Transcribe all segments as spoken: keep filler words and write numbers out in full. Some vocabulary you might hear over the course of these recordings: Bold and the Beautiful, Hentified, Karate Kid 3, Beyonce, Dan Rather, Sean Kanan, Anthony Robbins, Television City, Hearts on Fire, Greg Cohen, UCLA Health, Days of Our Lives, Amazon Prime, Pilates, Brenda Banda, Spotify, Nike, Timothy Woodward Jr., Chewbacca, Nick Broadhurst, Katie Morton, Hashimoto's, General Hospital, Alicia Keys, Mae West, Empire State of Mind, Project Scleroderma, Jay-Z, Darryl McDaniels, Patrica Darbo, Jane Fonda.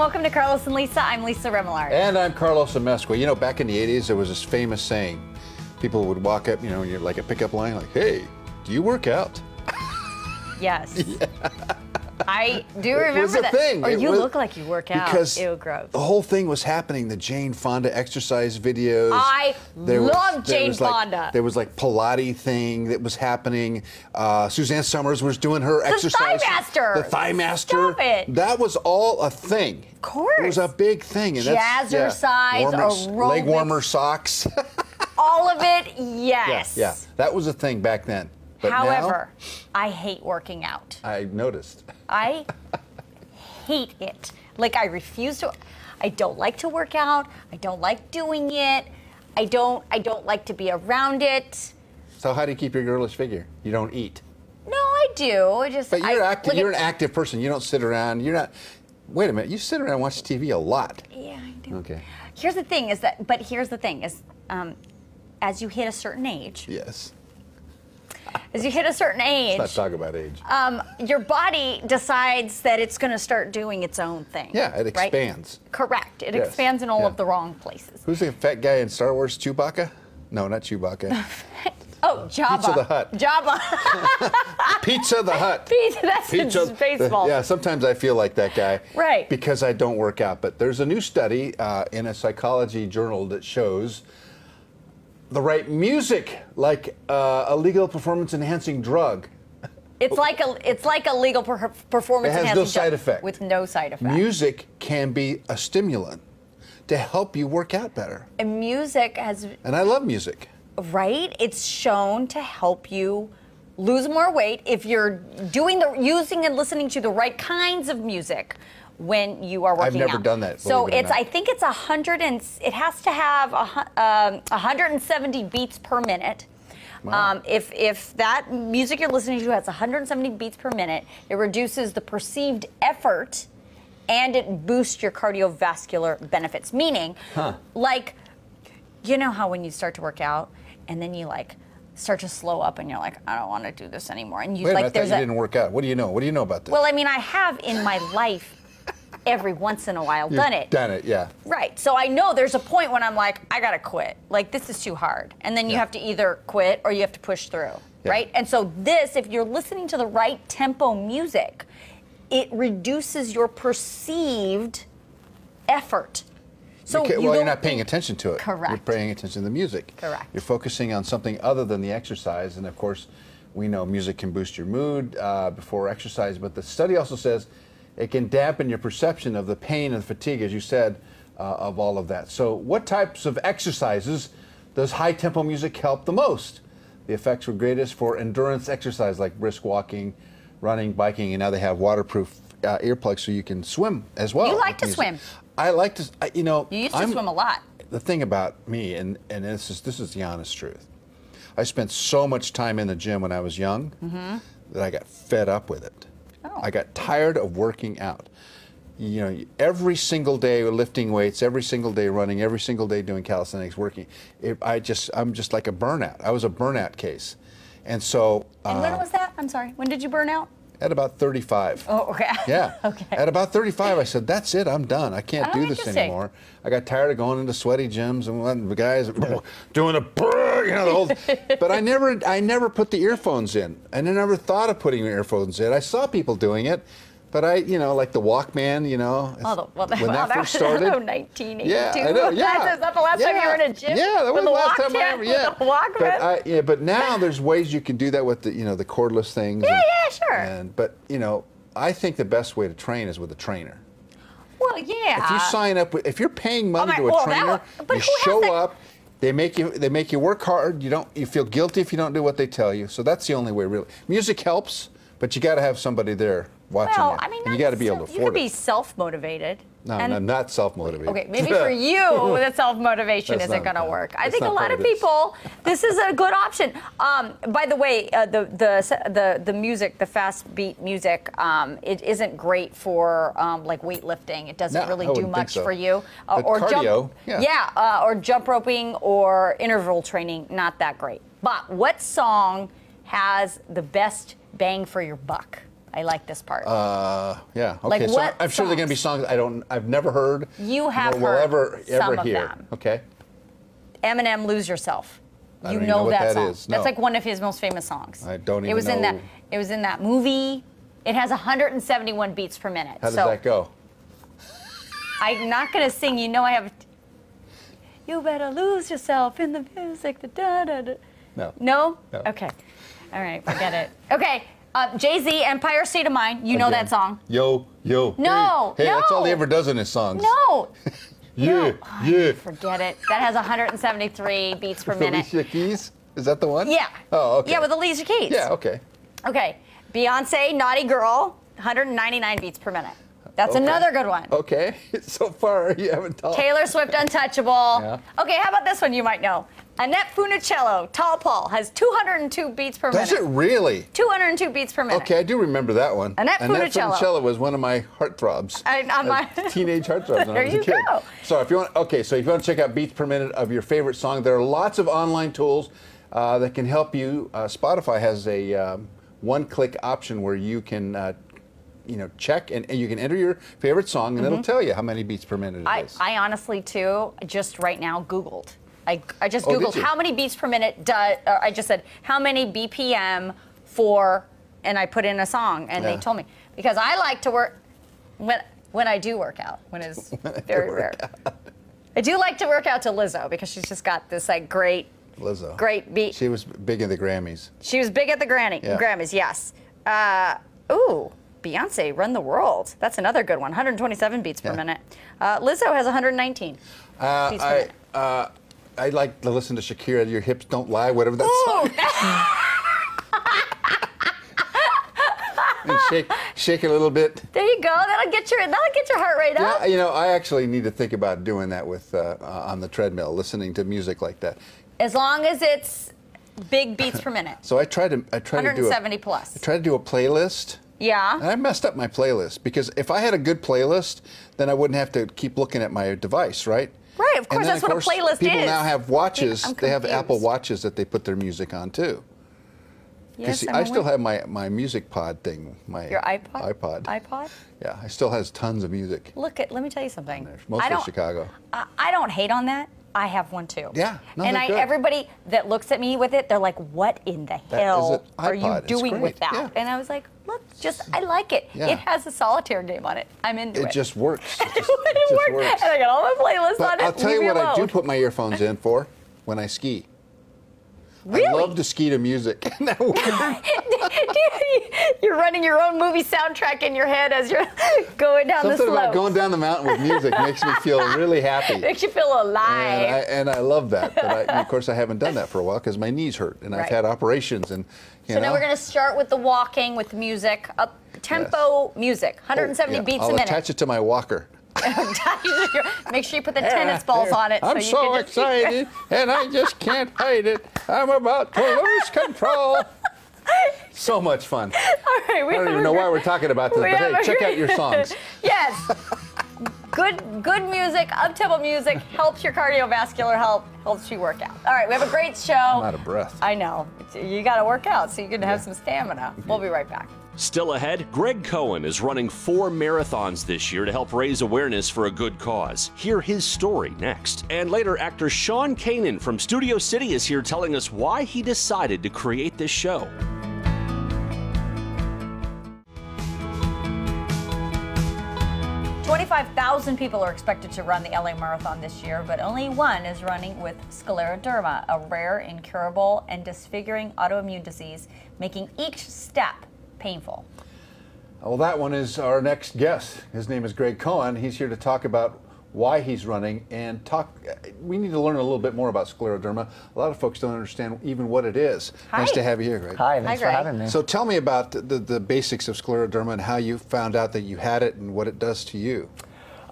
welcome to Carlos and Lisa. I'm Lisa Remillard. And I'm Carlos Mesquita. You know, back in the eighties, there was this famous saying. People would walk up, you know, you're like a pickup line, like, hey, do you work out? Yes. Yeah. I do remember it was a that. Thing. Or it you was, look like you work out. Because Ew, gross. The whole thing was happening. The Jane Fonda exercise videos. I there love was, Jane Fonda. Like, there was like Pilates thing that was happening. Uh, Suzanne Somers was doing her the exercise. The Thigh Master. The Thigh Master. Stop it. That was all a thing. Of course. It was a big thing. And that's, Jazzercise, yeah, warmers, leg warmer socks. All of it, yes. Yeah, yeah, that was a thing back then. But however, now, I hate working out. I noticed. I hate it. Like, I refuse to. I don't like to work out. I don't like doing it. I don't. I don't like to be around it. So how do you keep your girlish figure? You don't eat. No, I do. I just. But you're I, active. You're an active person. You don't sit around. You're not. Wait a minute. You sit around and watch T V a lot. Yeah, I do. Okay. Here's the thing is that. But here's the thing is, um, as you hit a certain age. Yes. As you hit a certain age. Let's not talk about age. Um, your body decides that it's going to start doing its own thing. Yeah, it expands. Right? Correct. It yes. expands in all yeah. of the wrong places. Who's the fat guy in Star Wars? Chewbacca? No, not Chewbacca. Oh, Jabba. Pizza the Hutt. Jabba. Pizza the Hutt. Pizza, that's Pizza, in baseball. Yeah, sometimes I feel like that guy. Right. Because I don't work out. But there's a new study uh, in a psychology journal that shows the right music, like uh, a legal performance-enhancing drug. It's like a it's like a legal per performance-enhancing drug. It has no side effect. With no side effect. Music can be a stimulant to help you work out better. And music has. And I love music. Right? It's shown to help you lose more weight if you're doing the using and listening to the right kinds of music when you are working out. I've never out. done that. So it's, it I think it's a hundred and it has to have a um, one hundred seventy beats per minute. Wow. Um, if if that music you're listening to has one hundred seventy beats per minute, it reduces the perceived effort, and it boosts your cardiovascular benefits. Meaning, huh. like, you know how when you start to work out, and then you like start to slow up, and you're like, I don't want to do this anymore. And you Wait, like, I thought there's you a, didn't work out. What do you know? What do you know about this? Well, I mean, I have in my life. Every once in a while, You've done it. Done it, yeah. Right. So I know there's a point when I'm like, I gotta quit. Like, this is too hard. And then you yeah. have to either quit or you have to push through, yeah. right? And so this, if you're listening to the right tempo music, it reduces your perceived effort. So you well, you you're not paying attention to it. Correct. You're paying attention to the music. Correct. You're focusing on something other than the exercise, and of course, we know music can boost your mood uh, before exercise, but the study also says it can dampen your perception of the pain and fatigue, as you said, uh, of all of that. So what types of exercises does high-tempo music help the most? The effects were greatest for endurance exercise like brisk walking, running, biking, and now they have waterproof uh, earplugs so you can swim as well. You like to music. swim. I like to, I, you know. You used I'm, to swim a lot. The thing about me, and, and this, is, this is the honest truth, I spent so much time in the gym when I was young mm-hmm. that I got fed up with it. Oh. I got tired of working out. You know, every single day lifting weights, every single day running, every single day doing calisthenics, working. It, I just, I'm just like a burnout. I was a burnout case, and so. And uh, when was that? I'm sorry. When did you burn out? At about thirty-five. Oh, okay. Yeah. Okay. At about thirty-five, I said, "That's it. I'm done. I can't oh, do this anymore." I got tired of going into sweaty gyms and letting the guys doing a, you know, the whole. But I never, I never put the earphones in, and I never thought of putting the earphones in. I saw people doing it, but I, you know, like the Walkman, you know, oh, the, well, when well, that, that first was started. nineteen eighty-two. Yeah, I know. Yeah. That's not the last yeah. time you were in a gym. Yeah, that was the last time I ever. Yeah. The Walkman. But I, yeah, but now there's ways you can do that with the, you know, the cordless things. Yeah. And, yeah. Sure. And, but, you know, I think the best way to train is with a trainer. Well, yeah. If you sign up, with, if you're paying money oh my, to a well, trainer, was, you show up, they make you, they make you work hard, you don't, you feel guilty if you don't do what they tell you, so that's the only way, really. Music helps, but you got to have somebody there watching well, you, I mean, and you got to be able to afford it. You could be self-motivated. No, I'm no, not self-motivated. Okay, maybe for you, the self-motivation isn't going to work. I think a lot of people, this is a good option. Um, by the way, uh, the, the the the music, the fast beat music, um, it isn't great for um, like weightlifting. It doesn't no, really do much so. for you. Uh, or cardio, jump, yeah. yeah uh, or jump roping or interval training, not that great. But what song has the best bang for your buck? I like this part. Uh, yeah. Okay. Like so what I'm songs? Sure they're going to be songs I don't, I've never heard. You have heard ever, some ever of hear. Them. Okay. Eminem, Lose Yourself. I you know, know what that, that song. Is. No. That's like one of his most famous songs. I don't even. It was know. in that. It was in that movie. It has one hundred seventy-one beats per minute. How does so that go? I'm not going to sing. You know I have. You better lose yourself in the music. The da da da. No. No. No. Okay. All right. Forget it. Okay. Uh, Jay-Z, Empire State of Mind. You Again. know that song. Yo yo. No. Hey, hey no. That's all he ever does in his songs. No. Yeah, no. oh, yeah. Forget it. That has one hundred seventy-three beats per minute. Alicia Keys? Is that the one? Yeah. Oh, okay. Yeah, with Alicia Keys. Yeah, okay. Okay. Beyonce, Naughty Girl, one hundred ninety-nine beats per minute. That's okay. Another good one. Okay. So far, you haven't talked. Taylor Swift, Untouchable. Yeah. Okay, how about this one you might know? Annette Funicello, Tall Paul, has two hundred two beats per Does minute. Does it really? two hundred two beats per minute. Okay, I do remember that one. Annette, Annette Funicello. Funicello was one of my heartthrobs. I, I'm my teenage heartthrobs when I was a kid. There you go. So if you want, okay, so if you want to check out beats per minute of your favorite song, there are lots of online tools uh, that can help you. Uh, Spotify has a um, one-click option where you can uh, you know, check, and, and you can enter your favorite song, and mm-hmm. it'll tell you how many beats per minute it I, is. I honestly, too, just right now Googled. I, I just Googled oh, how many beats per minute, does, or I just said, how many B P M for, and I put in a song, and yeah. they told me. Because I like to work, when when I do work out, when it's when very rare. Out. I do like to work out to Lizzo, because she's just got this like great, Lizzo. great beat. She was big at the Grammys. She was big at the granny, yeah. Grammys, yes. Uh, ooh, Beyonce, Run the World. That's another good one, one hundred twenty-seven beats yeah. per minute. Uh, Lizzo has one hundred nineteen uh, beats per I, minute. Uh, I like to listen to Shakira, Your Hips Don't Lie, whatever that song is. And shake, shake it a little bit. There you go. That'll get your that'll get your heart rate yeah, up. You know, I actually need to think about doing that with uh, uh, on the treadmill, listening to music like that. As long as it's big beats per minute. So I tried to I tried to do one hundred seventy plus. I tried to do a playlist. Yeah. And I messed up my playlist because if I had a good playlist, then I wouldn't have to keep looking at my device, right? Right, of course, that's what a playlist is. People now have watches. They have Apple Watches that they put their music on, too. Yes, I still have my, my music pod thing. My Your iPod? iPod. iPod? Yeah, it still has tons of music. Look, at, let me tell you something. Mostly Chicago. I, I don't hate on that. I have one, too. Yeah, no, and I, everybody that looks at me with it, they're like, what in the hell are you doing with that? Yeah. And I was like, look, just, I like it. Yeah. It has a solitaire game on it. I'm into it. It just works. It, just, it just works. works. And I got all my playlists but on it. I'll tell you what alone. I do put my earphones in for when I ski. Really? I love to ski to music. Isn't that weird? You're running your own movie soundtrack in your head as you're going down Something the slopes. Something about going down the mountain with music makes me feel really happy. Makes you feel alive. And I, and I love that. But I, of course, I haven't done that for a while because my knees hurt and right. I've had operations. And you so know. Now we're going to start with the walking with music, up tempo yes. music, one hundred seventy oh, yeah. beats I'll a minute. I'll attach it to my walker. Make sure you put the tennis balls yeah, on it. I'm so, you so can just excited, and I just can't hide it. I'm about to lose control. So much fun. All right, we I don't even know why we're talking about this, but hey, check out your songs. Yes. Good, good music, up-tempo music helps your cardiovascular health, helps you work out. All right, we have a great show. I'm out of breath. I know. You got to work out so you can yeah. have some stamina. We'll be right back. Still ahead, Greg Cohen is running four marathons this year to help raise awareness for a good cause. Hear his story next. And later, actor Sean Kanan from Studio City is here telling us why he decided to create this show. twenty-five thousand people are expected to run the L A Marathon this year, but only one is running with scleroderma, a rare, incurable, and disfiguring autoimmune disease, making each step painful. Well, that one is our next guest. His name is Greg Cohen. He's here to talk about why he's running and talk. We need to learn a little bit more about scleroderma. A lot of folks don't understand even what it is. Hi. Nice to have you here, Greg. Hi, thanks Hi, Greg. for having me. So tell me about the, the basics of scleroderma and how you found out that you had it and what it does to you.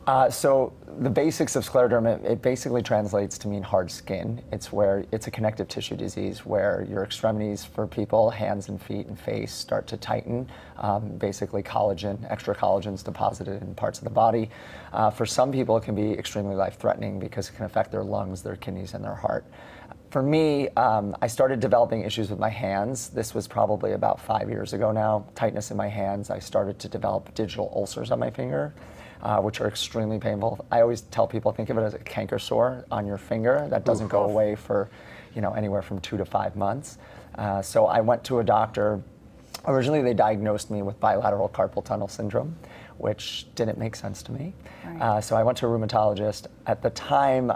Uh, so the basics of scleroderma, it basically translates to mean hard skin. It's where it's a connective tissue disease where your extremities for people, hands and feet and face, start to tighten. Um, basically collagen, extra collagen's deposited in parts of the body. Uh, for some people, it can be extremely life-threatening because it can affect their lungs, their kidneys, and their heart. For me, um, I started developing issues with my hands. This was probably about five years ago now. Tightness in my hands. I started to develop digital ulcers on my finger, uh, which are extremely painful. I always tell people, think of it as a canker sore on your finger that doesn't Ooh. Go away for, you know, anywhere from two to five months. Uh, so I went to a doctor. Originally, they diagnosed me with bilateral carpal tunnel syndrome, which didn't make sense to me. Right. Uh, so I went to a rheumatologist. At the time,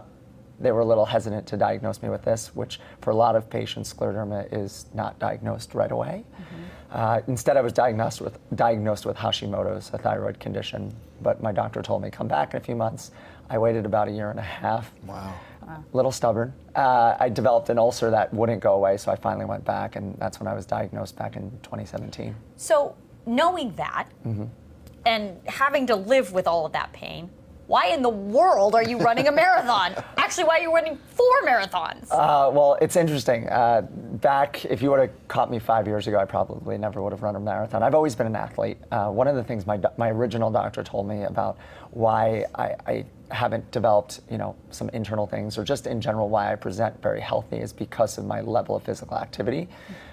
they were a little hesitant to diagnose me with this, which for a lot of patients, scleroderma is not diagnosed right away. Mm-hmm. uh, instead, I was diagnosed with, diagnosed with Hashimoto's, a thyroid condition, but my doctor told me, come back in a few months. I waited about a year and a half. Wow. Wow. A little stubborn. Uh, I developed an ulcer that wouldn't go away, so I finally went back, and that's when I was diagnosed back in twenty seventeen. So knowing that, mm-hmm. and having to live with all of that pain, why in the world are you running a marathon? Actually, why are you running four marathons? Uh, well, it's interesting. Uh, back, if you would have caught me five years ago, I probably never would have run a marathon. I've always been an athlete. Uh, one of the things my my original doctor told me about why I, I haven't developed, you know, some internal things, or just in general why I present very healthy, is because of my level of physical activity.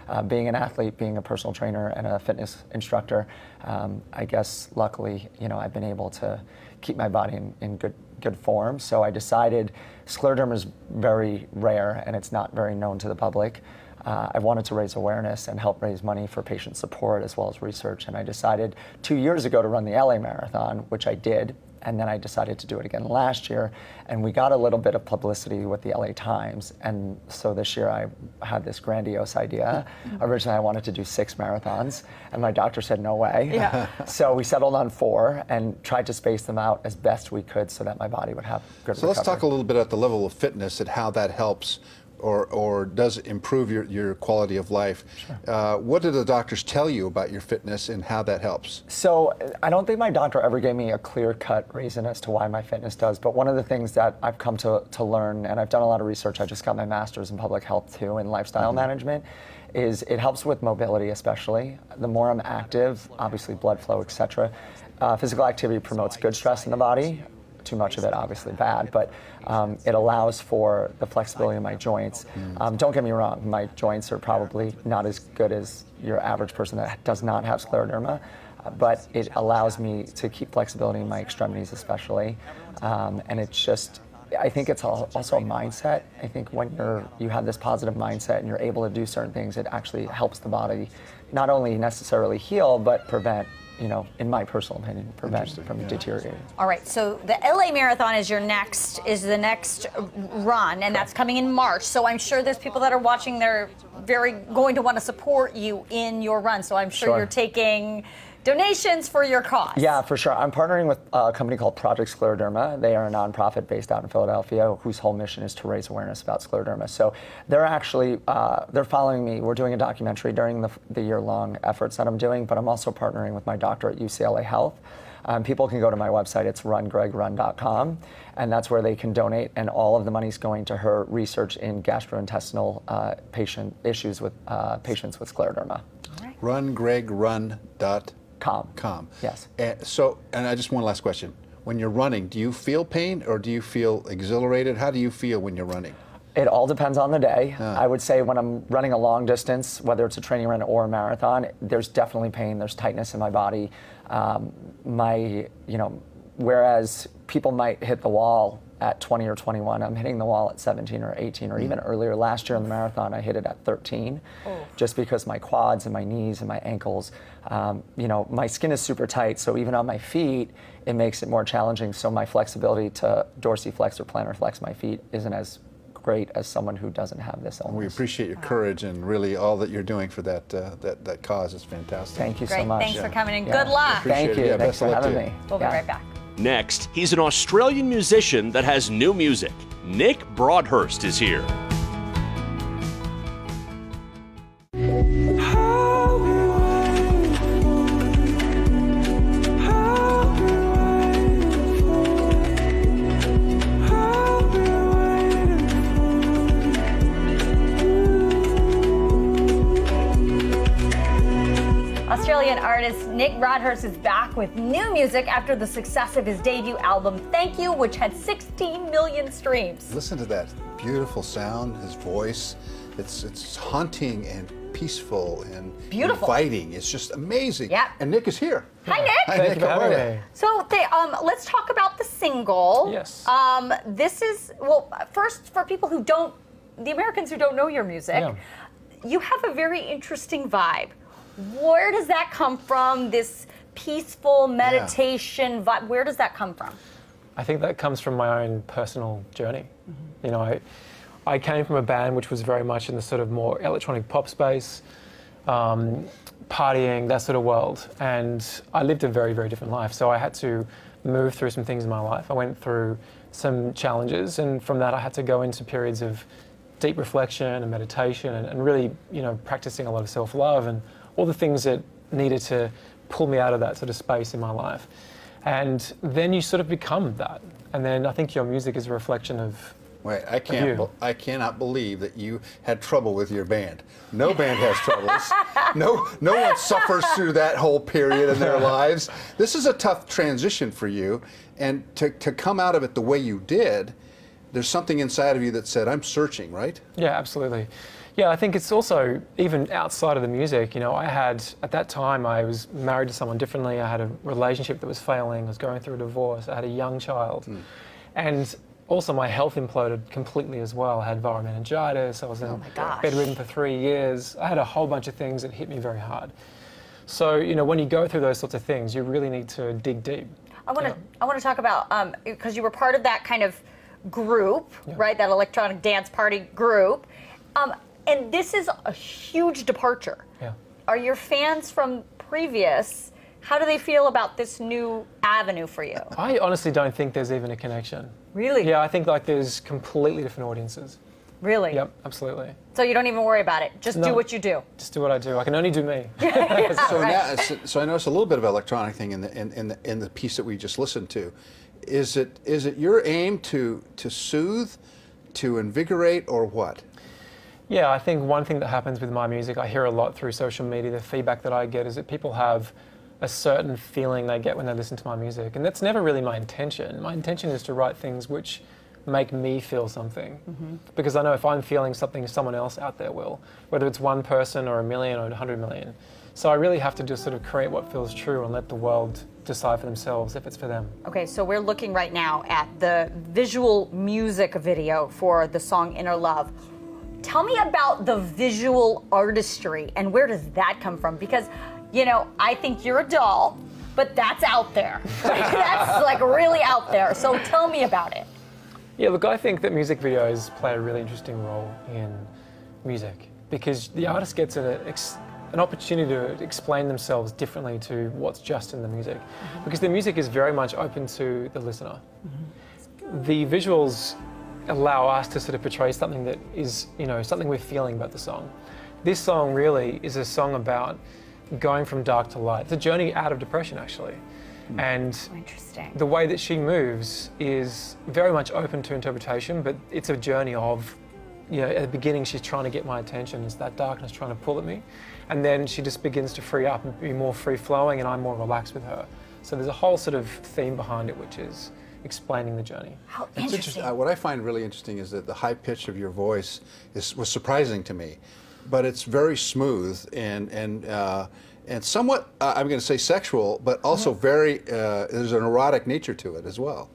Uh, being an athlete, being a personal trainer and a fitness instructor, um, I guess luckily, you know, I've been able to keep my body in, in good good form. So I decided scleroderma is very rare and it's not very known to the public. Uh, I wanted to raise awareness and help raise money for patient support as well as research. And I decided two years ago to run the L A Marathon, which I did. And then I decided to do it again last year. And we got a little bit of publicity with the L A Times. And so this year I had this grandiose idea. Originally, I wanted to do six marathons. And my doctor said, no way. Yeah. So we settled on four and tried to space them out as best we could so that my body would have good recovery. So let's talk a little bit at the level of fitness and how that helps or, or does improve your, your quality of life. Sure. Uh, what did the doctors tell you about your fitness and how that helps? So I don't think my doctor ever gave me a clear-cut reason as to why my fitness does, but one of the things that I've come to, to learn, and I've done a lot of research, I just got my master's in public health too, in lifestyle mm-hmm. management, is it helps with mobility especially. The more I'm active, obviously blood flow, et cetera. Uh, physical activity promotes good stress in the body. Too much of it, obviously bad, but um, it allows for the flexibility of my joints. Mm. Um, don't get me wrong, my joints are probably not as good as your average person that does not have scleroderma, uh, but it allows me to keep flexibility in my extremities especially. Um, and it's just, I think it's also a mindset. I think when you're you have this positive mindset and you're able to do certain things, it actually helps the body not only necessarily heal, but prevent, you know, in my personal opinion, prevent from yeah. deteriorating. All right, so the L A Marathon is your next, is the next run, and that's coming in March. So I'm sure there's people that are watching, they're very going to want to support you in your run. So I'm sure, sure. you're taking donations for your cause. Yeah, for sure. I'm partnering with a company called Project Scleroderma. They are a nonprofit based out in Philadelphia whose whole mission is to raise awareness about scleroderma. So they're actually, uh, they're following me. We're doing a documentary during the, the year-long efforts that I'm doing, but I'm also partnering with my doctor at U C L A Health. Um, people can go to my website, it's Run Greg Run dot com, and that's where they can donate, and all of the money's going to her research in gastrointestinal uh, patient issues with uh, patients with scleroderma. All right. Run Greg Run dot com. Com. Com. Yes. And so, and I just one last question. When you're running, do you feel pain or do you feel exhilarated? How do you feel when you're running? It all depends on the day. Uh. I would say when I'm running a long distance, whether it's a training run or a marathon, there's definitely pain. There's tightness in my body. Um, my, you know, whereas people might hit the wall at twenty or twenty-one, I'm hitting the wall at seventeen or eighteen, or even earlier. Last year in the marathon, I hit it at thirteen, oh. just because my quads and my knees and my ankles, um, you know, my skin is super tight, so even on my feet, it makes it more challenging. So my flexibility to dorsiflex or plantar flex my feet isn't as great as someone who doesn't have this illness. We appreciate your courage and really all that you're doing for that uh, that, that cause is fantastic. Thank you great. so much. Thanks yeah. for coming in. Yeah. Good luck. Thank you. Yeah, Thanks best for having me. We'll yeah. be right back. Next, he's an Australian musician that has new music. Nick Broadhurst is here. Australian artist Nick Rodhurst is back with new music after the success of his debut album, Thank You, which had sixteen million streams. Listen to that beautiful sound, his voice. It's, it's haunting and peaceful and beautiful, inviting. It's just amazing. Yeah. And Nick is here. Hi, Nick. Hi, Thank Nick. How are you? So they, um, let's talk about the single. Yes. Um, this is, well, first, for people who don't, the Americans who don't know your music, yeah. you have a very interesting vibe. Where does that come from, this peaceful meditation yeah. vibe? Where does that come from? I think that comes from my own personal journey. Mm-hmm. You know, I, I came from a band which was very much in the sort of more electronic pop space, um, partying, that sort of world. And I lived a very, very different life. So I had to move through some things in my life. I went through some challenges, and from that I had to go into periods of deep reflection and meditation and, and really, you know, practicing a lot of self-love and all the things that needed to pull me out of that sort of space in my life. And then you sort of become that. And then I think your music is a reflection of Wait, I can't. Be I cannot believe that you had trouble with your band. No band has troubles. No, no one suffers through that whole period in their lives. This is a tough transition for you, and to to come out of it the way you did, there's something inside of you that said, "I'm searching," right? Yeah, absolutely. Yeah, I think it's also even outside of the music. You know, I had at that time I was married to someone differently. I had a relationship that was failing. I was going through a divorce. I had a young child, mm. and also, my health imploded completely as well. I had viral meningitis. I was oh bedridden for three years. I had a whole bunch of things that hit me very hard. So, you know, when you go through those sorts of things, you really need to dig deep. I want to, yeah. I want to talk about um, because you were part of that kind of group, yeah. right? That electronic dance party group, um, and this is a huge departure. Yeah. Are your fans from previous? How do they feel about this new avenue for you? I honestly don't think there's even a connection. Really? Yeah, I think like there's completely different audiences. Really? Yep, absolutely. So you don't even worry about it. Just no, do what you do. Just do what I do. I can only do me. yeah, so, right. now, so, so I know it's a little bit of an electronic thing in the in, in the in the piece that we just listened to. Is it is it your aim to to soothe, to invigorate, or what? Yeah, I think one thing that happens with my music, I hear a lot through social media. The feedback that I get is that people have a certain feeling they get when they listen to my music. And that's never really my intention. My intention is to write things which make me feel something. Mm-hmm. Because I know if I'm feeling something, someone else out there will, whether it's one person or a million or a hundred million. So I really have to just sort of create what feels true and let the world decide for themselves if it's for them. Okay, so we're looking right now at the visual music video for the song Inner Love. Tell me about the visual artistry and where does that come from? Because you know, I think you're a doll, but that's out there. That's like really out there. So tell me about it. Yeah, look, I think that music videos play a really interesting role in music because the artist gets an, ex an opportunity to explain themselves differently to what's just in the music. Mm-hmm. Because the music is very much open to the listener. Mm-hmm. The visuals allow us to sort of portray something that is, you know, something we're feeling about the song. This song really is a song about going from dark to light. It's a journey out of depression, actually. Mm. And Interesting. the way that she moves is very much open to interpretation, but it's a journey of, you know, at the beginning she's trying to get my attention. It's that darkness trying to pull at me. And then she just begins to free up and be more free-flowing, and I'm more relaxed with her. So there's a whole sort of theme behind it, which is explaining the journey. How it's interesting. interesting. Uh, what I find really interesting is that the high pitch of your voice is, was surprising to me. But it's very smooth and and uh, and somewhat, uh, I'm going to say sexual, but also yes. very, uh, there's an erotic nature to it as well.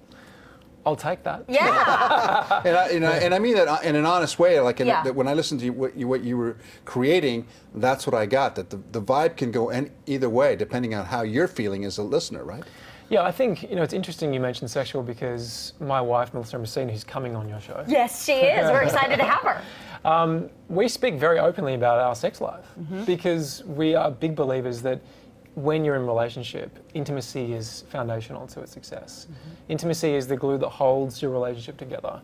I'll take that. Yeah. and, I, and, I, and I mean that in an honest way, like in, yeah. that when I listened to you, what, you, what you were creating, that's what I got, that the, the vibe can go any, either way, depending on how you're feeling as a listener, right? Yeah, I think, you know, it's interesting you mentioned sexual because my wife, Melissa Remillard, who's coming on your show. Yes, she is. We're excited to have her. Um, we speak very openly about our sex life mm-hmm. because we are big believers that when you're in a relationship, intimacy is foundational to its success. Mm-hmm. Intimacy is the glue that holds your relationship together.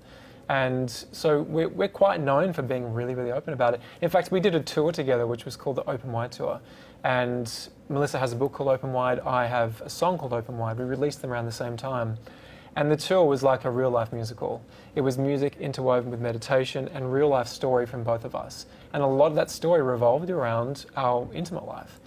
And so we're, we're quite known for being really, really open about it. In fact, we did a tour together, which was called the Open Wide Tour. And Melissa has a book called Open Wide. I have a song called Open Wide. We released them around the same time. And the tour was like a real-life musical. It was music interwoven with meditation and real-life story from both of us. And a lot of that story revolved around our intimate life.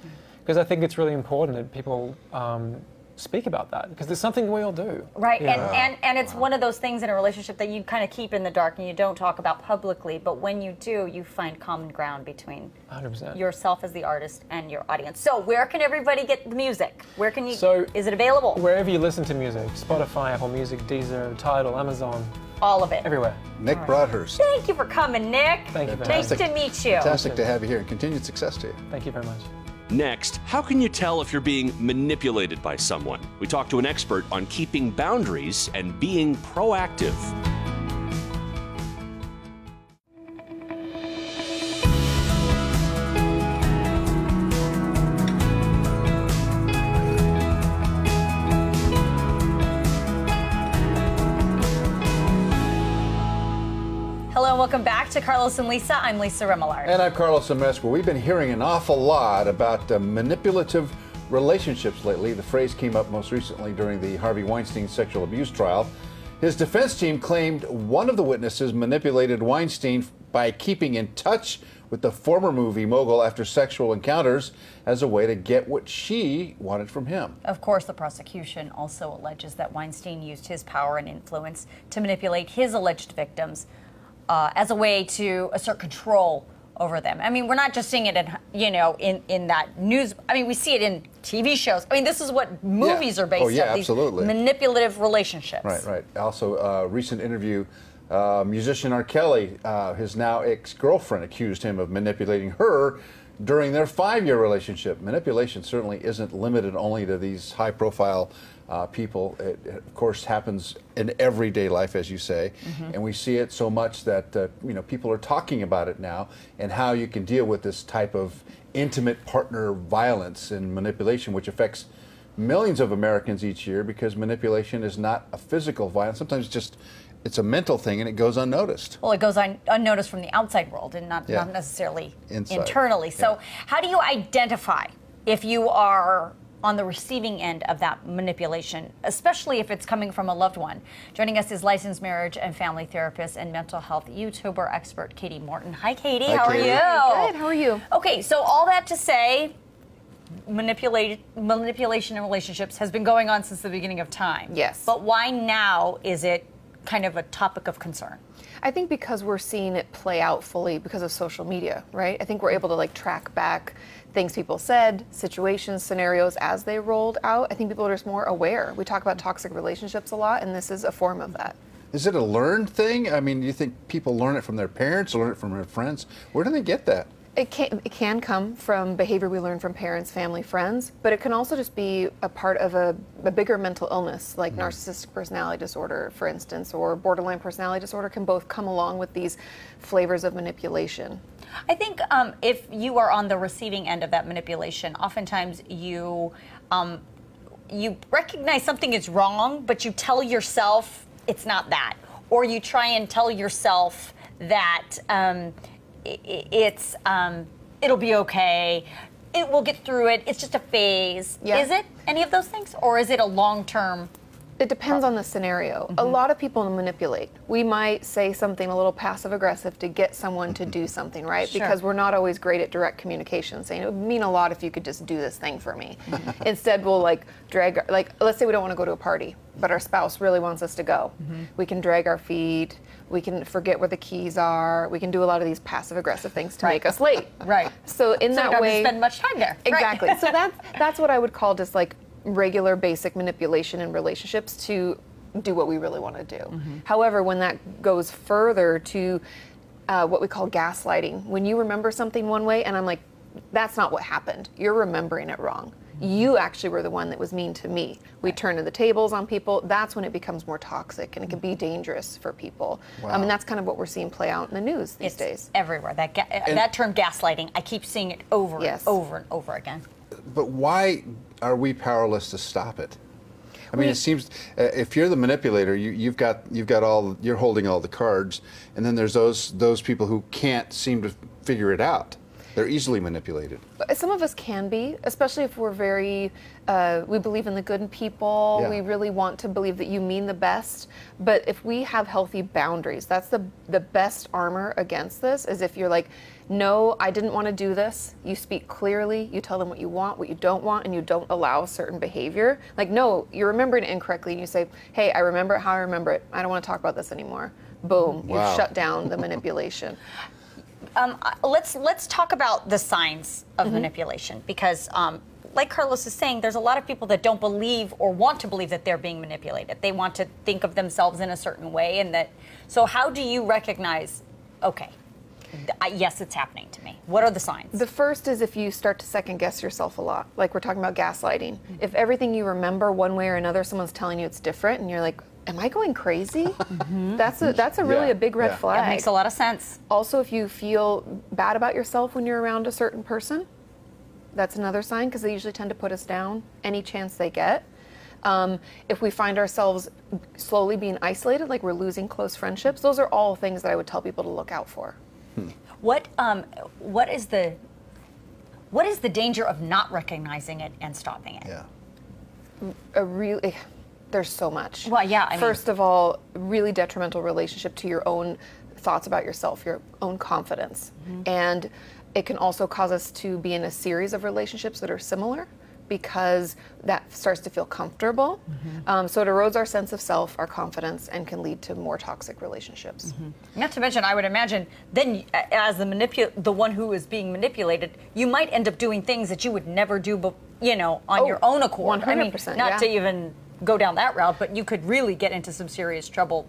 because I think it's really important that people um, speak about that, because there's something we all do. Right, and, and, and it's one of those things in a relationship that you kind of keep in the dark and you don't talk about publicly, but when you do, you find common ground between one hundred percent yourself as the artist and your audience. So where can everybody get the music? Where can you, so, is it available? Wherever you listen to music, Spotify, Apple Music, Deezer, Tidal, Amazon. All of it. Everywhere. Nick right. Broadhurst. Thank you for coming, Nick. Thank you. Nice to meet you. Fantastic to have you here, and continued success to you. Thank you very much. Next, how can you tell if you're being manipulated by someone? We talked to an expert on keeping boundaries and being proactive. Welcome back to Carlos and Lisa. I'm Lisa Remillard. And I'm Carlos Mesquita. We've been hearing an awful lot about uh, manipulative relationships lately. The phrase came up most recently during the Harvey Weinstein sexual abuse trial. His defense team claimed one of the witnesses manipulated Weinstein by keeping in touch with the former movie mogul after sexual encounters as a way to get what she wanted from him. Of course, the prosecution also alleges that Weinstein used his power and influence to manipulate his alleged victims Uh, as a way to assert control over them. I mean, we're not just seeing it in, you know, in, in that news. I mean, we see it in T V shows. I mean, this is what movies yeah. are based on. Oh, yeah, on, absolutely. These manipulative relationships. Right, right. Also, a uh, recent interview, uh, musician R. Kelly, uh, his now ex-girlfriend, accused him of manipulating her during their five-year relationship. Manipulation certainly isn't limited only to these high-profile Uh, people. It, it, of course, happens in everyday life, as you say, mm-hmm. and we see it so much that uh, you know, people are talking about it now, and how you can deal with this type of intimate partner violence and manipulation, which affects millions of Americans each year, because manipulation is not a physical violence. Sometimes it's just it's a mental thing, and it goes unnoticed. Well, it goes un unnoticed from the outside world, and not, yeah. not necessarily Inside. internally. So, yeah. how do you identify if you are on the receiving end of that manipulation, especially if it's coming from a loved one? Joining us is licensed marriage and family therapist and mental health YouTuber expert, Katie Morton. Hi, Katie. Hi, how Katie. are you? Good. How are you? Okay, so all that to say, manipulate, manipulation in relationships has been going on since the beginning of time. Yes. But why now is it kind of a topic of concern? I think because we're seeing it play out fully because of social media, right? I think we're able to like track back things people said, situations, scenarios as they rolled out. I think people are just more aware. We talk about toxic relationships a lot, and this is a form of that. Is it a learned thing? I mean, do you think people learn it from their parents, learn it from their friends? Where do they get that? It can, it can come from behavior we learn from parents, family, friends, but it can also just be a part of a, a bigger mental illness, like mm-hmm. narcissistic personality disorder, for instance, or borderline personality disorder can both come along with these flavors of manipulation. I think um, if you are on the receiving end of that manipulation, oftentimes you, um, you recognize something is wrong, but you tell yourself it's not that, or you try and tell yourself that um, it's um, it'll be okay, it will get through it, it's just a phase. Yeah. Is it any of those things, or is it a long-term? It depends on the scenario. Mm-hmm. A lot of people manipulate. We might say something a little passive-aggressive to get someone to do something, right? Sure. Because we're not always great at direct communication, saying, it would mean a lot if you could just do this thing for me. Mm-hmm. Instead, we'll like drag, like let's say we don't want to go to a party, but our spouse really wants us to go. Mm-hmm. We can drag our feet, we can forget where the keys are, we can do a lot of these passive-aggressive things to right. make us late. Right. So in so that way- we don't spend much time there. Exactly. Right. So that's, that's what I would call just like regular basic manipulation in relationships to do what we really want to do. Mm-hmm. However, when that goes further to uh, what we call gaslighting, when you remember something one way and I'm like, that's not what happened. You're remembering it wrong. You actually were the one that was mean to me. We right. turn to the tables on people. That's when it becomes more toxic, and it can be dangerous for people. Wow. I mean, that's kind of what we're seeing play out in the news these it's days. Everywhere. That, ga and that term gaslighting, I keep seeing it over yes. and over and over again. But why are we powerless to stop it? I mean, we, it seems uh, if you're the manipulator, you, you've got you've got all you're holding all the cards, and then there's those those people who can't seem to figure it out. They're easily manipulated. Some of us can be, especially if we're very, uh, we believe in the good in people. Yeah. We really want to believe that you mean the best. But if we have healthy boundaries, that's the, the best armor against this, is if you're like, no, I didn't want to do this. You speak clearly, you tell them what you want, what you don't want, and you don't allow certain behavior. Like, no, you're remembering it incorrectly, and you say, hey, I remember it how I remember it. I don't want to talk about this anymore. Boom, wow. You've shut down the manipulation. Um, let's let's talk about the signs of mm-hmm. manipulation, because um, like Carlos is saying, there's a lot of people that don't believe or want to believe that they're being manipulated. They want to think of themselves in a certain way, and that. So how do you recognize, okay, I, yes, it's happening to me? What are the signs? The first is if you start to second guess yourself a lot, like we're talking about gaslighting. Mm-hmm. If everything you remember one way or another, someone's telling you it's different, and you're like, am I going crazy? Mm-hmm. That's a that's a really yeah. a big red yeah. flag. That makes a lot of sense. Also, if you feel bad about yourself when you're around a certain person, that's another sign, because they usually tend to put us down any chance they get. Um, if we find ourselves slowly being isolated, like we're losing close friendships, those are all things that I would tell people to look out for. Hmm. What um, what is the what is the danger of not recognizing it and stopping it? Yeah. A really. There's so much. Well, yeah. I mean, first of all, really detrimental relationship to your own thoughts about yourself, your own confidence. Mm-hmm. And it can also cause us to be in a series of relationships that are similar, because that starts to feel comfortable. Mm-hmm. Um, so it erodes our sense of self, our confidence, and can lead to more toxic relationships. Mm-hmm. Not to mention, I would imagine, then as the manipul the one who is being manipulated, you might end up doing things that you would never do, but you know, on oh, your own accord. one hundred percent, I mean, not yeah. to even go down that route, but you could really get into some serious trouble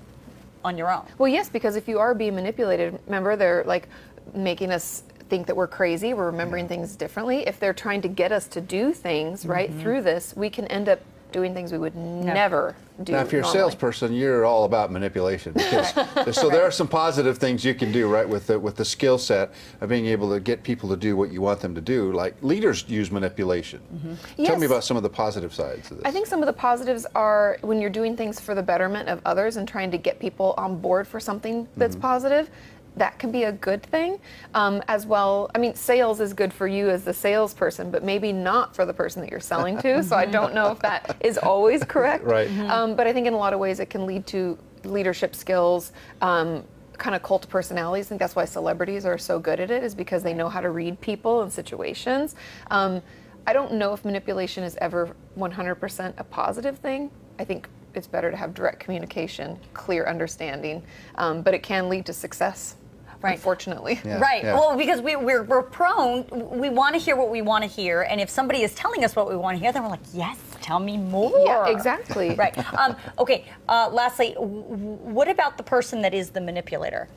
on your own. Well, yes, because if you are being manipulated, remember, they're like making us think that we're crazy, we're remembering yeah. things differently. If they're trying to get us to do things mm-hmm. right through this, we can end up doing things we would no. never do. Now, if you're normally. a salesperson, you're all about manipulation. Because, so there are some positive things you can do, right, with the, with the skill set of being able to get people to do what you want them to do. Like, leaders use manipulation. Mm-hmm. Yes. Tell me about some of the positive sides of this. I think some of the positives are when you're doing things for the betterment of others and trying to get people on board for something that's mm-hmm. positive. That can be a good thing um, as well. I mean, sales is good for you as the salesperson, but maybe not for the person that you're selling to. So I don't know if that is always correct. Right. Mm-hmm. um, but I think in a lot of ways it can lead to leadership skills, um, kind of cult personalities. I think that's why celebrities are so good at it, is because they know how to read people and situations. Um, I don't know if manipulation is ever one hundred percent a positive thing. I think it's better to have direct communication, clear understanding, um, but it can lead to success. Right. Unfortunately. Yeah. Right. Yeah. Well, because we, we're, we're prone, we want to hear what we want to hear, and if somebody is telling us what we want to hear, then we're like, yes, tell me more. Yeah, exactly. Right. Um, okay, uh, lastly, what about the person that is the manipulator?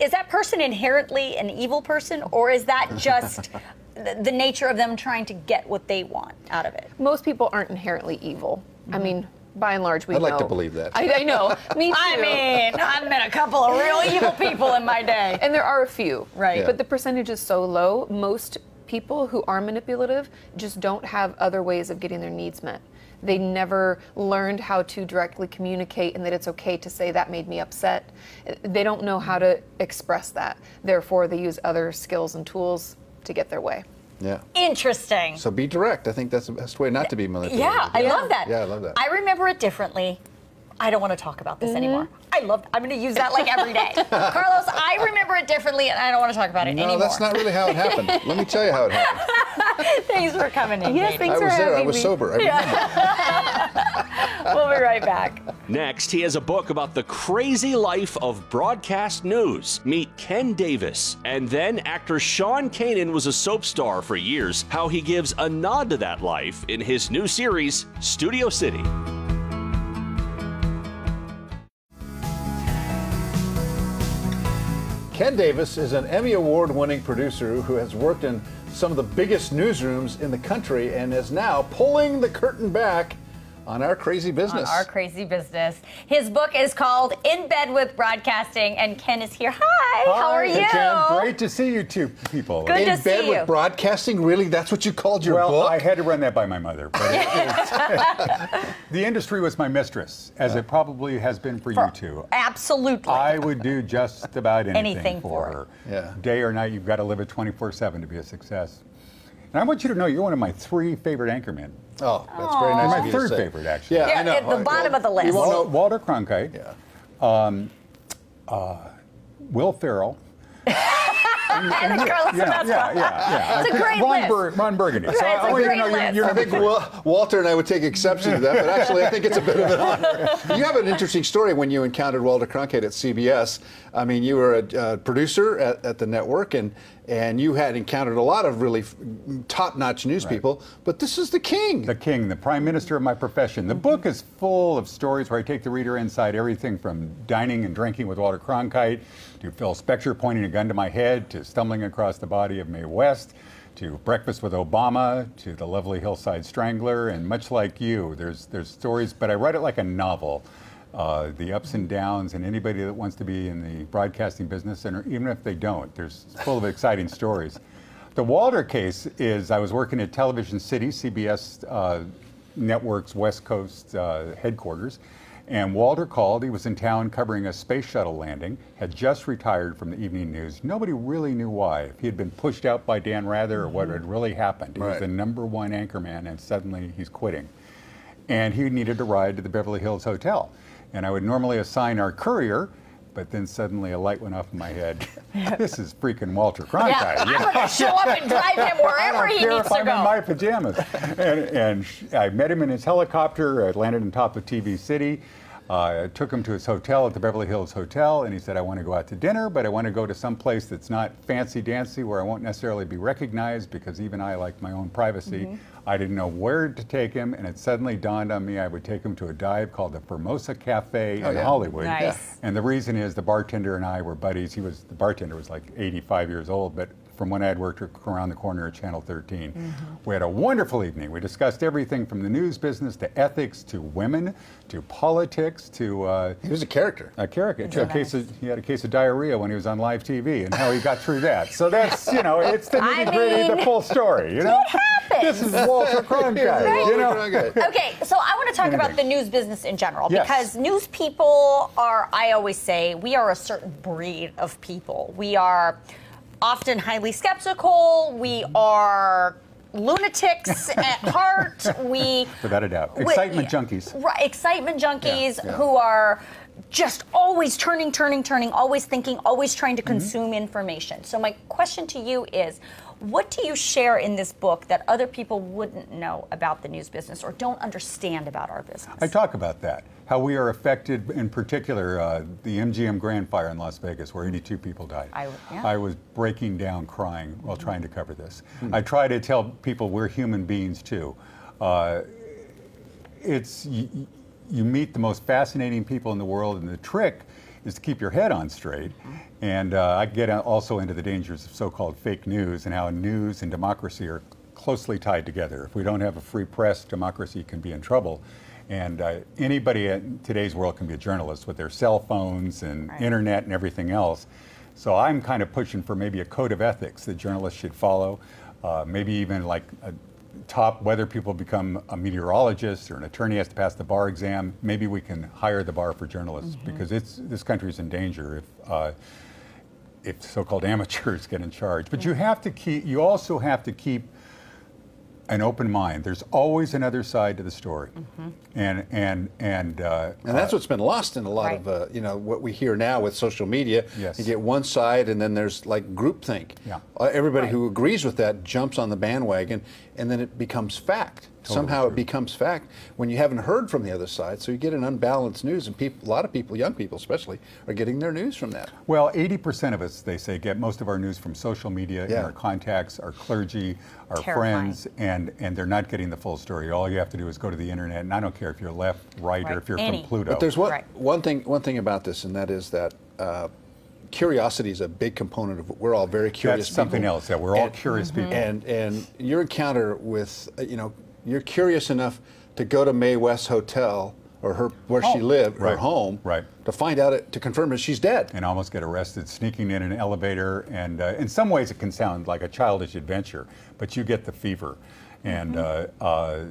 Is that person inherently an evil person, or is that just the, the nature of them trying to get what they want out of it? Most people aren't inherently evil. Mm-hmm. I mean, by and large, we I'd know. I'd like to believe that. I, I know. Me too. I mean, I've met a couple of real evil people in my day. And there are a few. Right. Yeah. But the percentage is so low. Most people who are manipulative just don't have other ways of getting their needs met. They never learned how to directly communicate, and that it's okay to say, that made me upset. They don't know how to express that. Therefore, they use other skills and tools to get their way. Yeah. Interesting. So be direct. I think that's the best way not to be manipulated. Yeah, I yeah. love that. Yeah, I love that. I remember it differently. I don't want to talk about this mm-hmm. anymore. I love. I'm going to use that like every day. Carlos, I remember it differently, and I don't want to talk about it no, anymore. No, that's not really how it happened. Let me tell you how it happened. Thanks for coming in. Yes, thanks I for was there. I was me. sober. I yeah. We'll be right back. Next, he has a book about the crazy life of broadcast news. Meet Ken Davis. And then actor Sean Kanan was a soap star for years. How he gives a nod to that life in his new series, Studio City. Ken Davis is an Emmy Award-winning producer who has worked in some of the biggest newsrooms in the country and is now pulling the curtain back on Our Crazy Business. On Our Crazy Business. His book is called In Bed with Broadcasting, and Ken is here. Hi, Hi how are you? Ken, great to see you two people. Good to see you. In Bed with Broadcasting? Really? That's what you called your well, book? Well, I had to run that by my mother. But it, it, the industry was my mistress, as it probably has been for, for you two. Absolutely. I would do just about anything, anything for her. her. Yeah. Day or night, you've got to live it twenty-four seven to be a success. And I want you to know you're one of my three favorite anchormen. Oh, that's Aww. very nice. My third favorite, actually. Yeah, yeah, I know. At the I, bottom I, of the list. Walter, Walter Cronkite. Yeah. Um, uh, Will Ferrell. and, and, and Carlos Mesquita. Yeah, yeah, yeah. It's yeah. a great Ron list. Bur Ron Burgundy. So yeah, I, I want you to know you're, you're I think Will, Walter and I would take exception to that, but actually I think it's a bit of an honor. You have an interesting story when you encountered Walter Cronkite at C B S. I mean, you were a uh, producer at, at the network, and and you had encountered a lot of really top-notch news right. people, but this is the king. The king, the prime minister of my profession. The book is full of stories where I take the reader inside everything from dining and drinking with Walter Cronkite, to Phil Spector pointing a gun to my head, to stumbling across the body of Mae West, to breakfast with Obama, to the lovely Hillside Strangler, and much like you, there's, there's stories, but I write it like a novel. Uh, the ups and downs, and anybody that wants to be in the broadcasting business, and even if they don't, there's full of exciting stories. The Walter case is I was working at Television City, C B S uh, Network's West Coast uh, headquarters, and Walter called. He was in town covering a space shuttle landing, had just retired from the evening news. Nobody really knew why, if he had been pushed out by Dan Rather or what had really happened. He right. was the number one anchorman, and suddenly he's quitting. And he needed a ride to the Beverly Hills Hotel. And I would normally assign our courier, but then suddenly a light went off in my head. This is freaking Walter Cronkite. Yeah, you know? I'm going to show up and drive him wherever he needs to I'm go. I'm in my pajamas. And, and I met him in his helicopter. I landed on top of T V City. Uh, I took him to his hotel at the Beverly Hills Hotel, and he said, I want to go out to dinner, but I want to go to some place that's not fancy-dancy, where I won't necessarily be recognized, because even I like my own privacy. Mm-hmm. I didn't know where to take him, and it suddenly dawned on me I would take him to a dive called the Formosa Cafe oh, in yeah. Hollywood. Nice. Yeah. And the reason is the bartender and I were buddies. He was, the bartender was like eighty-five years old, but from when I had worked around the corner at Channel thirteen. Mm-hmm. We had a wonderful evening. We discussed everything from the news business to ethics to women to politics to... Uh, he was a character. A character. To a nice. case of, he had a case of diarrhea when he was on live T V and how he got through that. So that's, you know, it's the nitty-gritty, I mean, the full story, you know? This is Walter Cronkite, right? you know? Okay, so I want to talk about the news business in general, yes. because news people are, I always say, we are a certain breed of people. We are... often highly skeptical. We are lunatics at heart. We without a doubt excitement we, junkies. Right, excitement junkies yeah, yeah. who are just always turning, turning, turning, always thinking, always trying to consume mm-hmm. information. So my question to you is, what do you share in this book that other people wouldn't know about the news business or don't understand about our business? I talk about that. How we are affected, in particular, uh, the M G M Grand Fire in Las Vegas, where eighty-two people died. I, yeah. I was breaking down, crying while mm-hmm. trying to cover this. Mm-hmm. I try to tell people we're human beings, too. Uh, it's you, you meet the most fascinating people in the world, and the trick is to keep your head on straight. Mm-hmm. And uh, I get also into the dangers of so-called fake news and how news and democracy are closely tied together. If we don't have a free press, democracy can be in trouble. And uh, anybody in today's world can be a journalist with their cell phones and right. internet and everything else. So I'm kind of pushing for maybe a code of ethics that journalists should follow. Uh, maybe even like a top, whether people become a meteorologist or an attorney has to pass the bar exam, maybe we can hire the bar for journalists mm-hmm. because it's, this country's in danger if, uh, if so-called amateurs get in charge. But mm-hmm. you have to keep, you also have to keep an open mind. There's always another side to the story, mm-hmm. and and and uh, and that's what's been lost in a lot right. of uh, you know what we hear now with social media. Yes. You get one side, and then there's like groupthink. Yeah, uh, everybody right. who agrees with that jumps on the bandwagon, and then it becomes fact. Totally Somehow true. It becomes fact when you haven't heard from the other side. So you get an unbalanced news, and people, a lot of people, young people especially, are getting their news from that. Well, eighty percent of us, they say, get most of our news from social media yeah. and our contacts, our clergy, our Terrifying. friends, and, and they're not getting the full story. All you have to do is go to the internet, and I don't care if you're left, right, right. or if you're Any. from Pluto. But there's one, right. one, thing, one thing about this, and that is that uh, curiosity is a big component of it. We're all very curious That's people. something else, that we're all and, curious mm-hmm. people. And, and your encounter with, you know, you're curious enough to go to Mae West's hotel or her where home. she lived, right. her home, right. to find out, it, to confirm that she's dead. And almost get arrested, sneaking in an elevator. And uh, in some ways it can sound like a childish adventure, but you get the fever. And mm-hmm. uh, uh,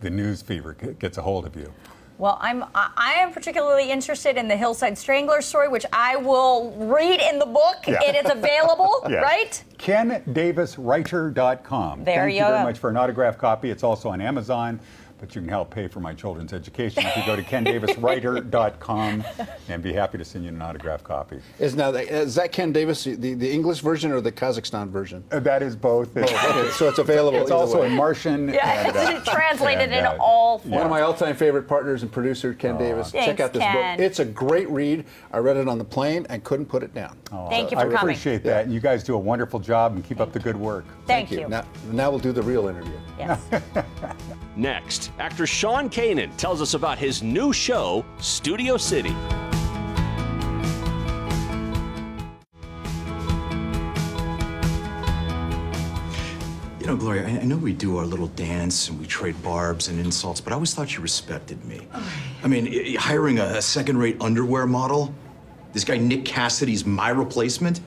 the news fever gets a hold of you. Well, I'm, I am particularly interested in the Hillside Strangler story, which I will read in the book, yeah. and it's available, yeah. right? Ken Davis Writer dot com. There Thank you, you very go. much for an autographed copy. It's also on Amazon, but you can help pay for my children's education if you go to Ken Davis Writer dot com and be happy to send you an autographed copy. Is, now, is that Ken Davis, the, the English version or the Kazakhstan version? Uh, that is both. It's, okay, so it's available It's also way. in Martian. Yeah, and, uh, it's translated and, uh, in all forms. One of my all-time favorite partners and producer, Ken uh, Davis. Thanks, Check out this Ken. book. It's a great read. I read it on the plane and couldn't put it down. Uh, Thank you for I coming. I appreciate that. And you guys do a wonderful job and keep Thank up the good work. Thank, Thank you. you. Now, now we'll do the real interview. Yes. Next. Actor Sean Kanan tells us about his new show, Studio City. You know, Gloria, I know we do our little dance and we trade barbs and insults, but I always thought you respected me. I mean, hiring a second-rate underwear model? This guy Nick Cassidy's my replacement?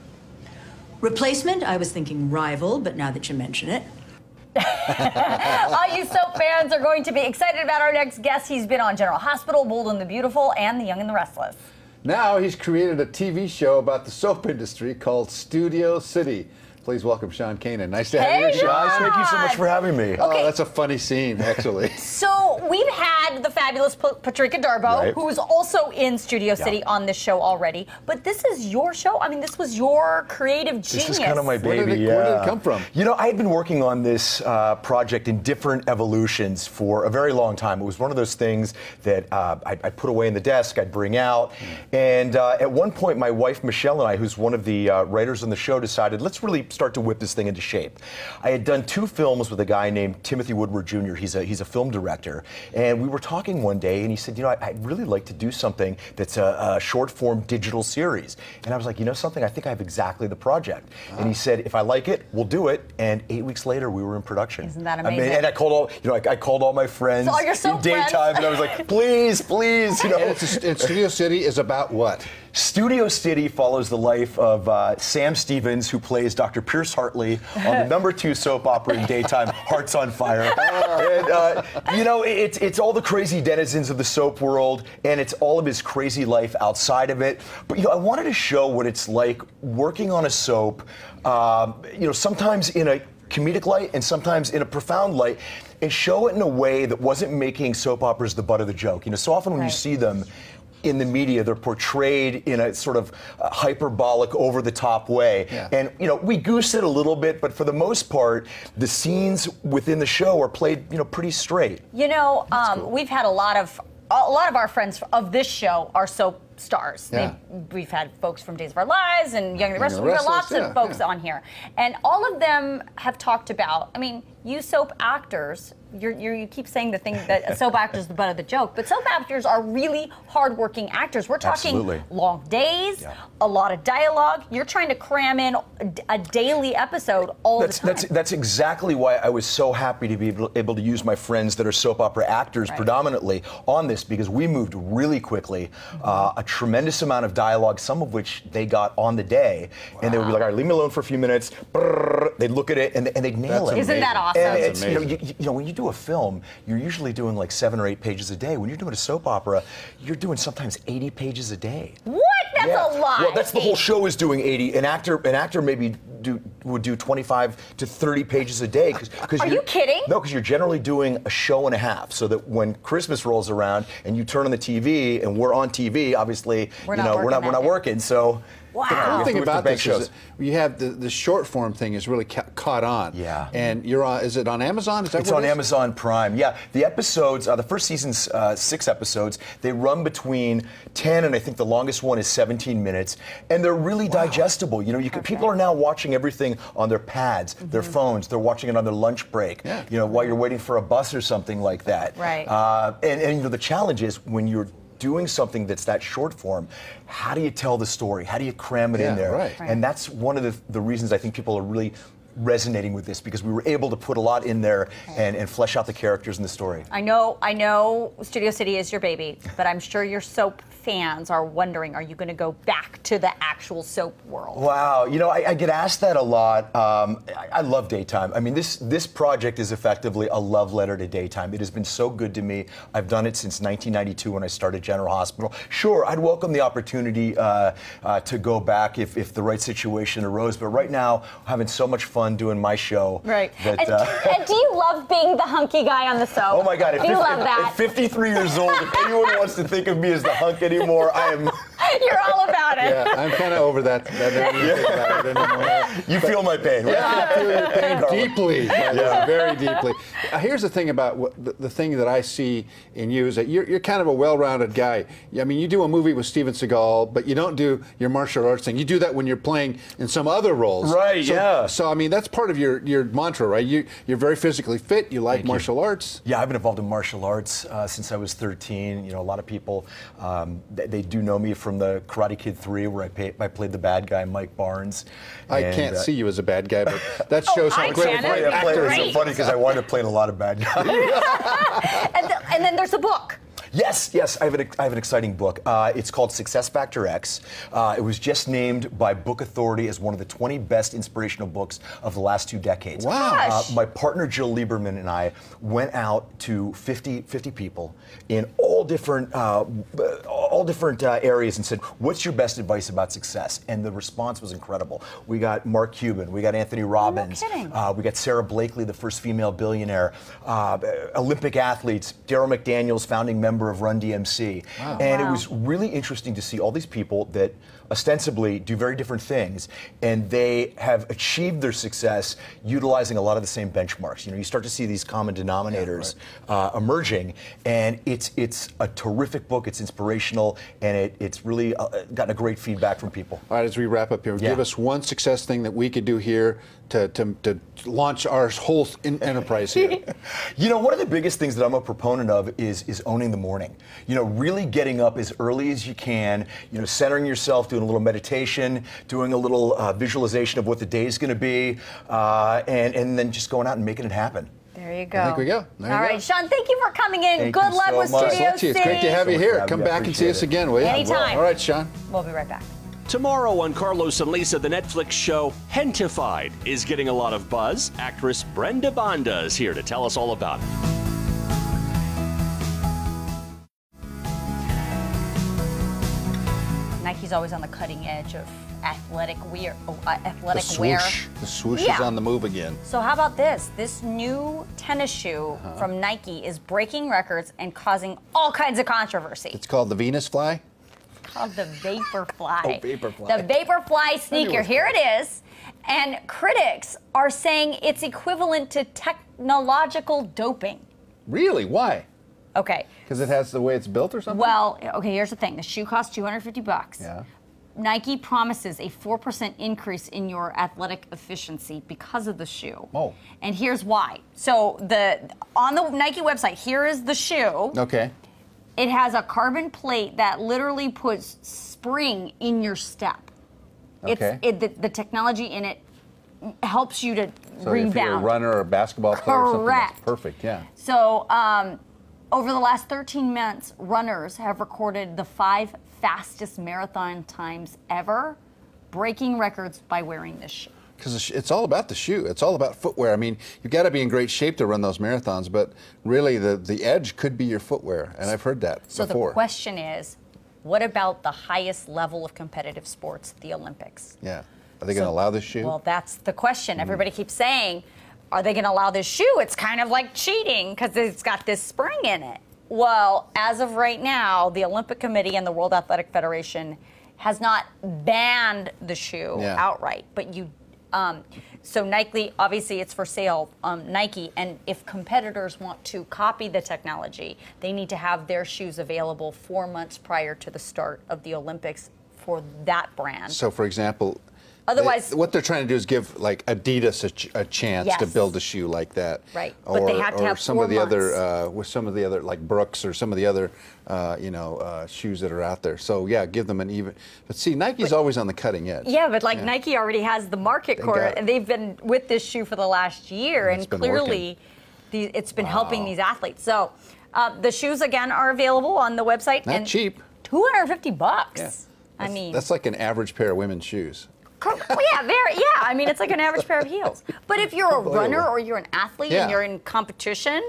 Replacement? I was thinking rival, but now that you mention it. All you soap fans are going to be excited about our next guest. He's been on General Hospital, Bold and the Beautiful, and The Young and the Restless. Now he's created a T V show about the soap industry called Studio City. Please welcome Sean Kanan. Nice to have hey, you, Sean. Sean. Thank you so much for having me. Okay. Oh, that's a funny scene, actually. So we've had the fabulous P Patrica Darbo, right. who is also in Studio City yeah. on this show already. But this is your show? I mean, this was your creative genius. This is kind of my baby, where did it, yeah. where did it come from? You know, I had been working on this uh, project in different evolutions for a very long time. It was one of those things that uh, I'd, I'd put away in the desk, I'd bring out. And uh, at one point, my wife, Michelle, and I, who's one of the uh, writers on the show, decided, let's really start to whip this thing into shape. I had done two films with a guy named Timothy Woodward Junior He's a, he's a film director. And we were talking one day, and he said, you know, I, I'd really like to do something that's a, a short-form digital series. And I was like, you know something? I think I have exactly the project. Wow. And he said, if I like it, we'll do it. And eight weeks later, we were in production. Isn't that amazing? I mean, and I called all, you know, I, I called all my friends so in so daytime, friends. and I was like, please, please, you know. And, it's a, and Studio City is about what? Studio City follows the life of uh, Sam Stevens, who plays Doctor Pierce Hartley on the number two soap opera in daytime, Hearts on Fire. And, uh, you know, it's, it's all the crazy denizens of the soap world, and it's all of his crazy life outside of it. But, you know, I wanted to show what it's like working on a soap, um, you know, sometimes in a comedic light and sometimes in a profound light, and show it in a way that wasn't making soap operas the butt of the joke. You know, so often when right. you see them in the media, they're portrayed in a sort of hyperbolic, over-the-top way. Yeah. And, you know, we goose it a little bit, but for the most part, the scenes within the show are played, you know, pretty straight. You know, um, cool. we've had a lot of, a lot of our friends of this show are soap stars. Yeah. We've had folks from Days of Our Lives and Young and the Restless. We've got lots yeah, of folks yeah. on here. And all of them have talked about, I mean, you soap actors, you're, you're, you keep saying the thing that soap actors are the butt of the joke, but soap actors are really hardworking actors. We're talking Absolutely. long days, yeah. a lot of dialogue. You're trying to cram in a daily episode all that's, the time. That's, that's exactly why I was so happy to be able, able to use my friends that are soap opera actors right. predominantly on this, because we moved really quickly. Mm-hmm. uh, a tremendous amount of dialogue, some of which they got on the day, wow. and they would be like, all right, leave me alone for a few minutes. Brrr, they'd look at it, and, and they'd nail that's it. Amazing. Isn't that awesome? And it's, you know, you, you know, when you do a film, you're usually doing like seven or eight pages a day. When you're doing a soap opera, you're doing sometimes eighty pages a day. What? That's yeah. a lot. Well, that's the whole show is doing eighty. An actor, an actor maybe do, would do twenty-five to thirty pages a day. Cause, cause Are you kidding? No, because you're generally doing a show and a half, so that when Christmas rolls around and you turn on the T V, and we're on T V, obviously, we're you know, we're not, we're not working, so. Wow. The cool thing about this shows. is you have the, the short form thing is really ca caught on. Yeah. And you're on, is it on Amazon? Is that it's on it is? Amazon Prime. Yeah. The episodes, uh, the first season's uh, six episodes, they run between ten and I think the longest one is seventeen minutes. And they're really wow. digestible. You know, you can, okay. people are now watching everything on their pads, mm-hmm. their phones. They're watching it on their lunch break, yeah. you know, while you're waiting for a bus or something like that. Right. Uh, and, and, you know, the challenge is when you're doing something that's that short form, how do you tell the story? How do you cram it yeah, in there? Right. Right. And that's one of the, the reasons I think people are really resonating with this because we were able to put a lot in there and, and flesh out the characters in the story. I know, I know Studio City is your baby, but I'm sure your soap fans are wondering, are you going to go back to the actual soap world? Wow, you know, I, I get asked that a lot. Um, I, I love daytime. I mean, this, this project is effectively a love letter to daytime. It has been so good to me. I've done it since nineteen ninety-two when I started General Hospital. Sure, I'd welcome the opportunity uh, uh, to go back if, if the right situation arose, but right now, I'm having so much fun doing my show. Right. That, and, uh, and do you love being the hunky guy on the soap? Oh my God. Do you love that? At fifty-three years old, if anyone wants to think of me as the hunk anymore, I am... You're all about it. Yeah, I'm kind of over that. that yeah. about it you but, feel my pain. Right? Yeah, I feel your pain deeply. Yeah. Very deeply. Here's the thing about what, the, the thing that I see in you is that you're, you're kind of a well-rounded guy. I mean, you do a movie with Steven Seagal, but you don't do your martial arts thing. You do that when you're playing in some other roles. Right, so, yeah. So, I mean, that's part of your, your mantra, right? You, you're very physically fit. You like Thank martial you. arts. Yeah, I've been involved in martial arts uh, since I was thirteen. You know, a lot of people, um, they, they do know me from the Karate Kid three, where I, pay, I played the bad guy, Mike Barnes. I and, can't uh, see you as a bad guy, but that shows oh, how great actor I played. It's so funny because I wanted to play a lot of bad guys. and, the, and then there's a book. Yes, yes, I have an, I have an exciting book. Uh, it's called Success Factor X. Uh, it was just named by Book Authority as one of the twenty best inspirational books of the last two decades. Wow. Uh, my partner Jill Lieberman and I went out to fifty people in all different uh, all different uh, areas and said, what's your best advice about success? And the response was incredible. We got Mark Cuban, we got Anthony Robbins, no kidding. Uh, we got Sarah Blakely, the first female billionaire, uh, Olympic athletes, Darryl McDaniels, founding member of Run D M C. Wow. And wow. It was really interesting to see all these people that ostensibly do very different things, and they have achieved their success utilizing a lot of the same benchmarks. You know, you start to see these common denominators yeah, right. uh, emerging, and it's it's a terrific book. It's inspirational, and it, it's really uh, gotten a great feedback from people. All right, as we wrap up here, yeah. give us one success thing that we could do here to, to, to launch our whole in enterprise here. You know, one of the biggest things that I'm a proponent of is, is owning the morning. Morning. You know, really getting up as early as you can, you know, centering yourself, doing a little meditation, doing a little uh, visualization of what the day is going to be, uh, and, and then just going out and making it happen. There you go. I think we go. There All right, go. Sean, thank you for coming in. Thank Good luck so with much. Studio City. It's great to have you here. Come back and see it. us again, will you? Anytime. All right, Sean. We'll be right back. Tomorrow on Carlos and Lisa, the Netflix show Hentified is getting a lot of buzz. Actress Brenda Banda is here to tell us all about it. He's always on the cutting edge of athletic wear. Oh, uh, athletic the swoosh. wear. The swoosh yeah. is on the move again. So how about this? This new tennis shoe uh-huh. from Nike is breaking records and causing all kinds of controversy. It's called the Venus Fly? It's called the Vaporfly. Oh, Vaporfly. The Vaporfly sneaker. Here it is. And critics are saying it's equivalent to technological doping. Really? Why? Okay. Because it has the way it's built or something? Well, okay, here's the thing. The shoe costs two hundred fifty bucks. Yeah. Nike promises a four percent increase in your athletic efficiency because of the shoe. Oh. And here's why. So the on the Nike website, here is the shoe. Okay. It has a carbon plate that literally puts spring in your step. Okay. It's, it, the, the technology in it helps you to so rebound. So if you're a runner or a basketball player Correct. or something, that's perfect, yeah. So, um... over the last thirteen months, runners have recorded the five fastest marathon times ever, breaking records by wearing this shoe. Because it's all about the shoe. It's all about footwear. I mean, you've got to be in great shape to run those marathons, but really the, the edge could be your footwear, and I've heard that so before. So the question is, what about the highest level of competitive sports, the Olympics? Yeah. Are they so, going to allow this shoe? Well, that's the question. Mm. Everybody keeps saying, are they going to allow this shoe? It's kind of like cheating because it's got this spring in it. Well, as of right now, the Olympic Committee and the World Athletic Federation has not banned the shoe yeah. outright. But you, um, so Nike, obviously it's for sale, um, Nike, and if competitors want to copy the technology, they need to have their shoes available four months prior to the start of the Olympics for that brand. So, for example, otherwise, they, what they're trying to do is give like Adidas a, ch a chance yes. to build a shoe like that, right? Or, but they have to or have some four of the months. other, uh, with some of the other like Brooks or some of the other, uh, you know, uh, shoes that are out there. So yeah, give them an even. But see, Nike's but, always on the cutting edge. Yeah, but like yeah. Nike already has the market corner, and they've been with this shoe for the last year, and, and clearly, the, it's been wow. helping these athletes. So uh, the shoes again are available on the website. Not and cheap. two hundred fifty bucks. Yeah. I mean, that's like an average pair of women's shoes. Well, yeah, very, yeah. I mean, it's like an average pair of heels. But if you're a runner or you're an athlete yeah. and you're in competition,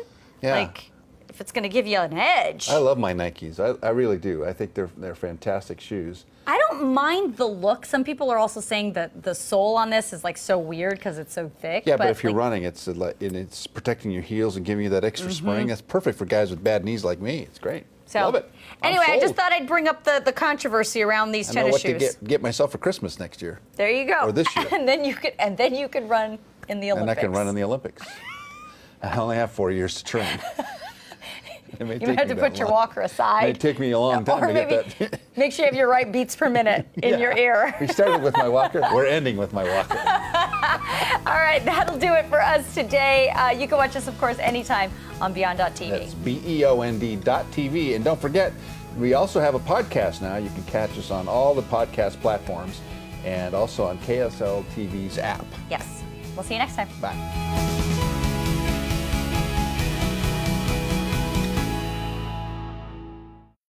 yeah. like, if it's going to give you an edge. I love my Nikes. I, I really do. I think they're they're fantastic shoes. I don't mind the look. Some people are also saying that the sole on this is like so weird because it's so thick. Yeah, but, but if you're like, running, it's and it's protecting your heels and giving you that extra mm-hmm. spring. That's perfect for guys with bad knees like me. It's great. So, love it. Anyway, I just thought I'd bring up the, the controversy around these tennis shoes. I know what to get, get myself for Christmas next year. There you go. Or this year. And then you could, and then you could run in the Olympics. And I can run in the Olympics. I only have four years to train. You may have to put long. your walker aside. It may take me a long time or to maybe get that. Make sure you have your right beats per minute in yeah. your ear. We started with my walker. We're ending with my walker. All right, that'll do it for us today. Uh, you can watch us, of course, anytime on Beyond dot T V. That's B E O N D dot T V. And don't forget, we also have a podcast now. You can catch us on all the podcast platforms and also on K S L T V's app. Yes. We'll see you next time. Bye.